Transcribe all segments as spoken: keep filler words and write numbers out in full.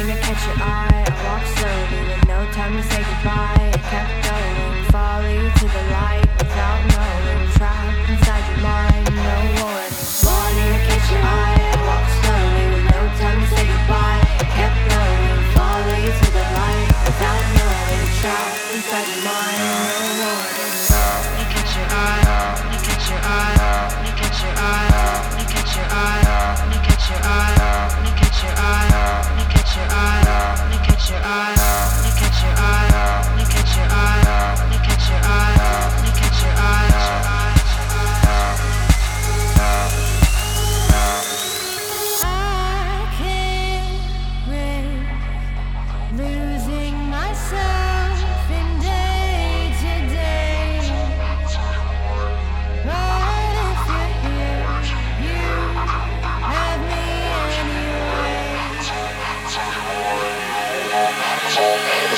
aim and catch your eye. I walked slowly with no time to say goodbye. I kept going, follow to the light without knowing. Trapped inside your mind, no warning. Wanting to catch your eye. I walked slowly with no time to say goodbye. I kept going, follow to the light without knowing. Trapped inside your mind, no warning. You catch your eye. You catch your eye. You catch your eye. You catch your eye. You catch your eye. You catch your eye. You catch your eye. You catch your eye. You catch your eye. You catch your eye. You catch your eye. You catch your eye. I can't risk losing myself in day to day. But if you're here, you have me anyway. Time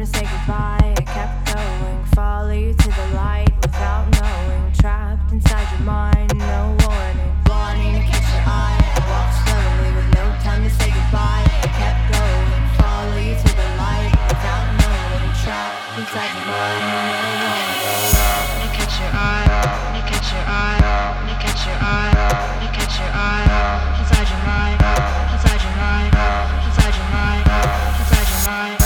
to say goodbye. I kept going, follow you to the light without knowing. Trapped inside your mind, no warning. Wanting to catch your eye. I walked slowly with no time to say goodbye. I kept going, follow you to the light without knowing. Trapped inside your mind, no warning. You catch your eye. You catch your eye. You catch your eye. You catch your eye. Inside your mind. Inside your mind. Inside your mind. Inside your mind.